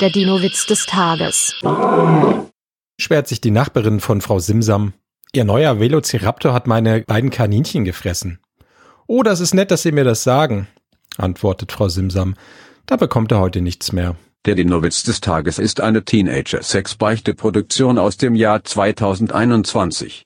Der Dino-Witz des Tages. Schwert sich die Nachbarin von Frau Simsam. Ihr neuer Velociraptor hat meine beiden Kaninchen gefressen. Oh, das ist nett, dass Sie mir das sagen, antwortet Frau Simsam. Da bekommt er heute nichts mehr. Der Dino-Witz des Tages ist eine Teenager-Sex-Beichte-Produktion aus dem Jahr 2021.